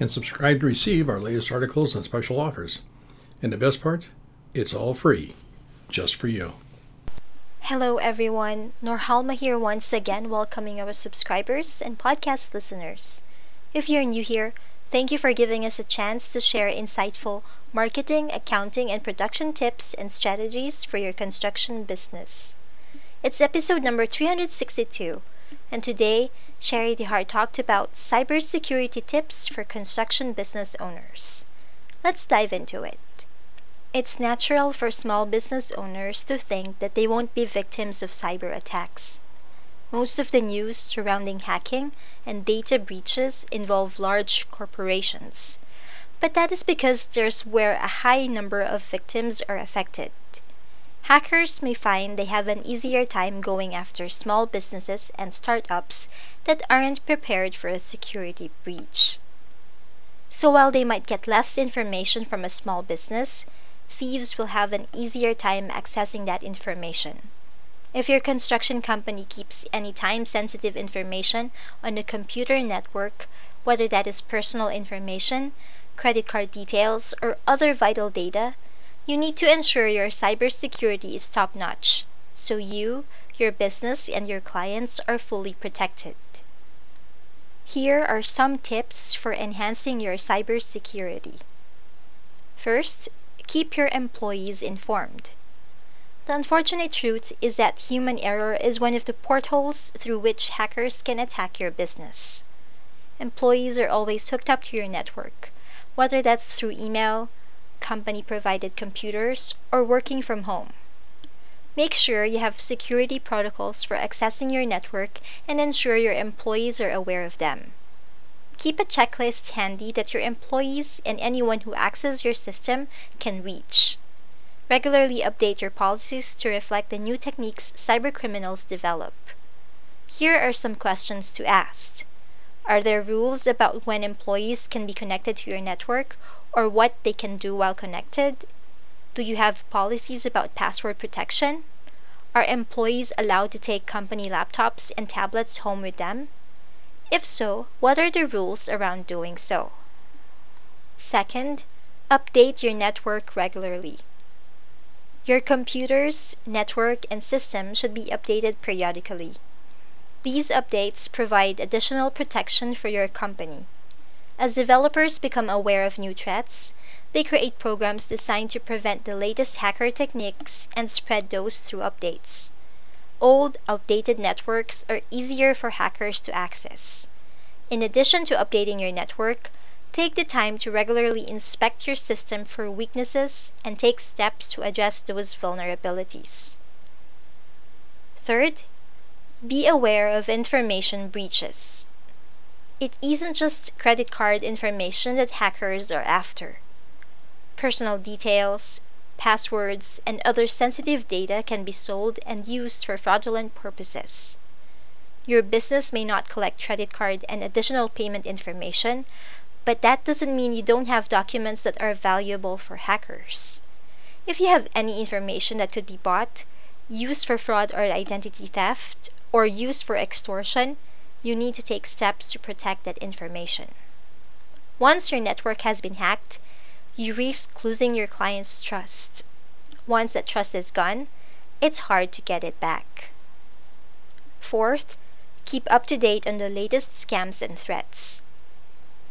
and subscribe to receive our latest articles and special offers. And the best part, it's all free, just for you. Hello everyone, Nurhalma here once again welcoming our subscribers and podcast listeners. If you're new here, thank you for giving us a chance to share insightful marketing, accounting, and production tips and strategies for your construction business. It's episode number 362, and today, Charity Hart talked about cybersecurity tips for construction business owners. Let's dive into it. It's natural for small business owners to think that they won't be victims of cyber attacks. Most of the news surrounding hacking and data breaches involve large corporations, but that is because there's where a high number of victims are affected. Hackers may find they have an easier time going after small businesses and startups that aren't prepared for a security breach. So while they might get less information from a small business, thieves will have an easier time accessing that information. If your construction company keeps any time-sensitive information on a computer network, whether that is personal information, credit card details, or other vital data, you need to ensure your cybersecurity is top-notch, so you, your business, and your clients are fully protected. Here are some tips for enhancing your cybersecurity. First, keep your employees informed. The unfortunate truth is that human error is one of the portholes through which hackers can attack your business. Employees are always hooked up to your network, whether that's through email, company-provided computers, or working from home. Make sure you have security protocols for accessing your network and ensure your employees are aware of them. Keep a checklist handy that your employees and anyone who accesses your system can reach. Regularly update your policies to reflect the new techniques cybercriminals develop. Here are some questions to ask. Are there rules about when employees can be connected to your network or what they can do while connected? Do you have policies about password protection? Are employees allowed to take company laptops and tablets home with them? If so, what are the rules around doing so? Second, update your network regularly. Your computers, network, and system should be updated periodically. These updates provide additional protection for your company. As developers become aware of new threats, they create programs designed to prevent the latest hacker techniques and spread those through updates. Old, outdated networks are easier for hackers to access. In addition to updating your network, take the time to regularly inspect your system for weaknesses and take steps to address those vulnerabilities. Third, be aware of information breaches. It isn't just credit card information that hackers are after. Personal details, passwords, and other sensitive data can be sold and used for fraudulent purposes. Your business may not collect credit card and additional payment information, but that doesn't mean you don't have documents that are valuable for hackers. If you have any information that could be bought, used for fraud or identity theft, or used for extortion, you need to take steps to protect that information. Once your network has been hacked, you risk losing your client's trust. Once that trust is gone, it's hard to get it back. Fourth, keep up to date on the latest scams and threats.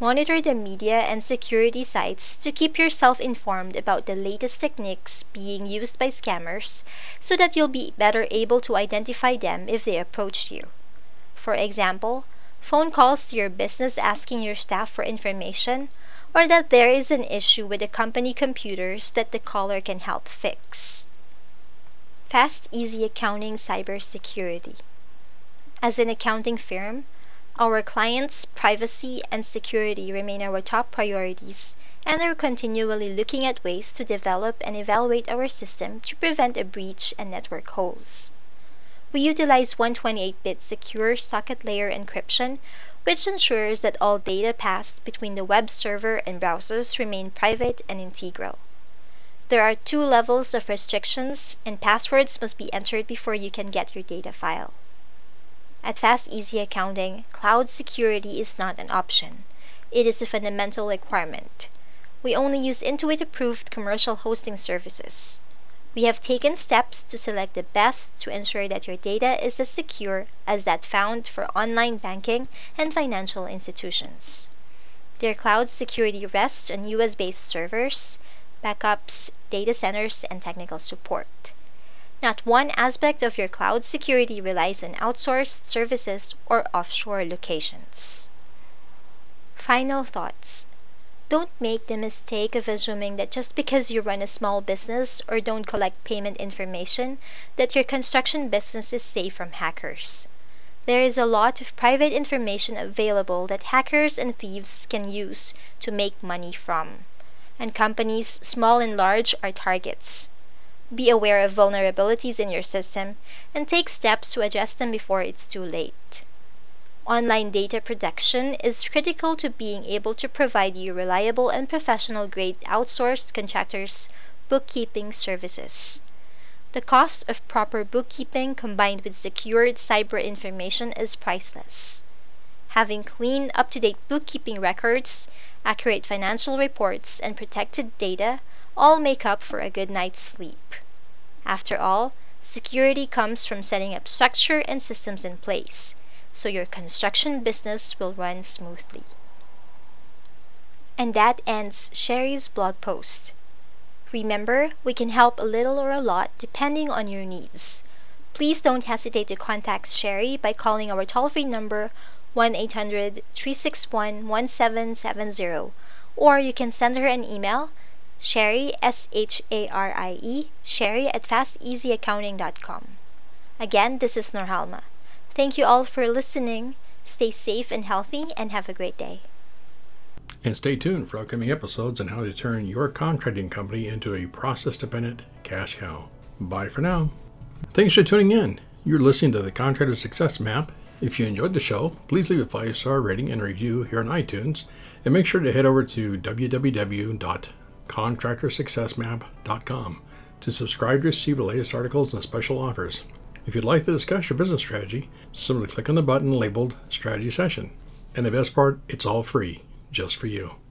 Monitor the media and security sites to keep yourself informed about the latest techniques being used by scammers so that you'll be better able to identify them if they approach you. For example, phone calls to your business asking your staff for information, or that there is an issue with the company computers that the caller can help fix. Fast Easy Accounting Cybersecurity. As an accounting firm, our clients' privacy and security remain our top priorities, and are continually looking at ways to develop and evaluate our system to prevent a breach and network holes. We utilize 128-bit secure socket layer encryption, which ensures that all data passed between the web server and browsers remain private and integral. There are 2 levels of restrictions, and passwords must be entered before you can get your data file. At Fast Easy Accounting, cloud security is not an option. It is a fundamental requirement. We only use Intuit-approved commercial hosting services. We have taken steps to select the best to ensure that your data is as secure as that found for online banking and financial institutions. Their cloud security rests on US-based servers, backups, data centers, and technical support. Not one aspect of your cloud security relies on outsourced services or offshore locations. Final thoughts. Don't make the mistake of assuming that just because you run a small business or don't collect payment information, that your construction business is safe from hackers. There is a lot of private information available that hackers and thieves can use to make money from. And companies, small and large, are targets. Be aware of vulnerabilities in your system and take steps to address them before it's too late. Online data protection is critical to being able to provide you reliable and professional-grade outsourced contractors' bookkeeping services. The cost of proper bookkeeping combined with secured cyber information is priceless. Having clean, up-to-date bookkeeping records, accurate financial reports, and protected data all make up for a good night's sleep. After all, security comes from setting up structure and systems in place, so your construction business will run smoothly. And that ends Sharie's blog post. Remember, we can help a little or a lot depending on your needs. Please don't hesitate to contact Sharie by calling our toll-free number 1-800-361-1770, or you can send her an email, Sharie, S-H-A-R-I-E, sharie@fasteasyaccounting.com. Again, this is Nurhalma. Thank you all for listening. Stay safe and healthy, and have a great day. And stay tuned for upcoming episodes on how to turn your contracting company into a process-dependent cash cow. Bye for now. Thanks for tuning in. You're listening to the Contractor Success Map. If you enjoyed the show, please leave a 5-star rating and review here on iTunes, and make sure to head over to www.contractorsuccessmap.com to subscribe to receive the latest articles and special offers. If you'd like to discuss your business strategy, simply click on the button labeled Strategy Session. And the best part, it's all free, just for you.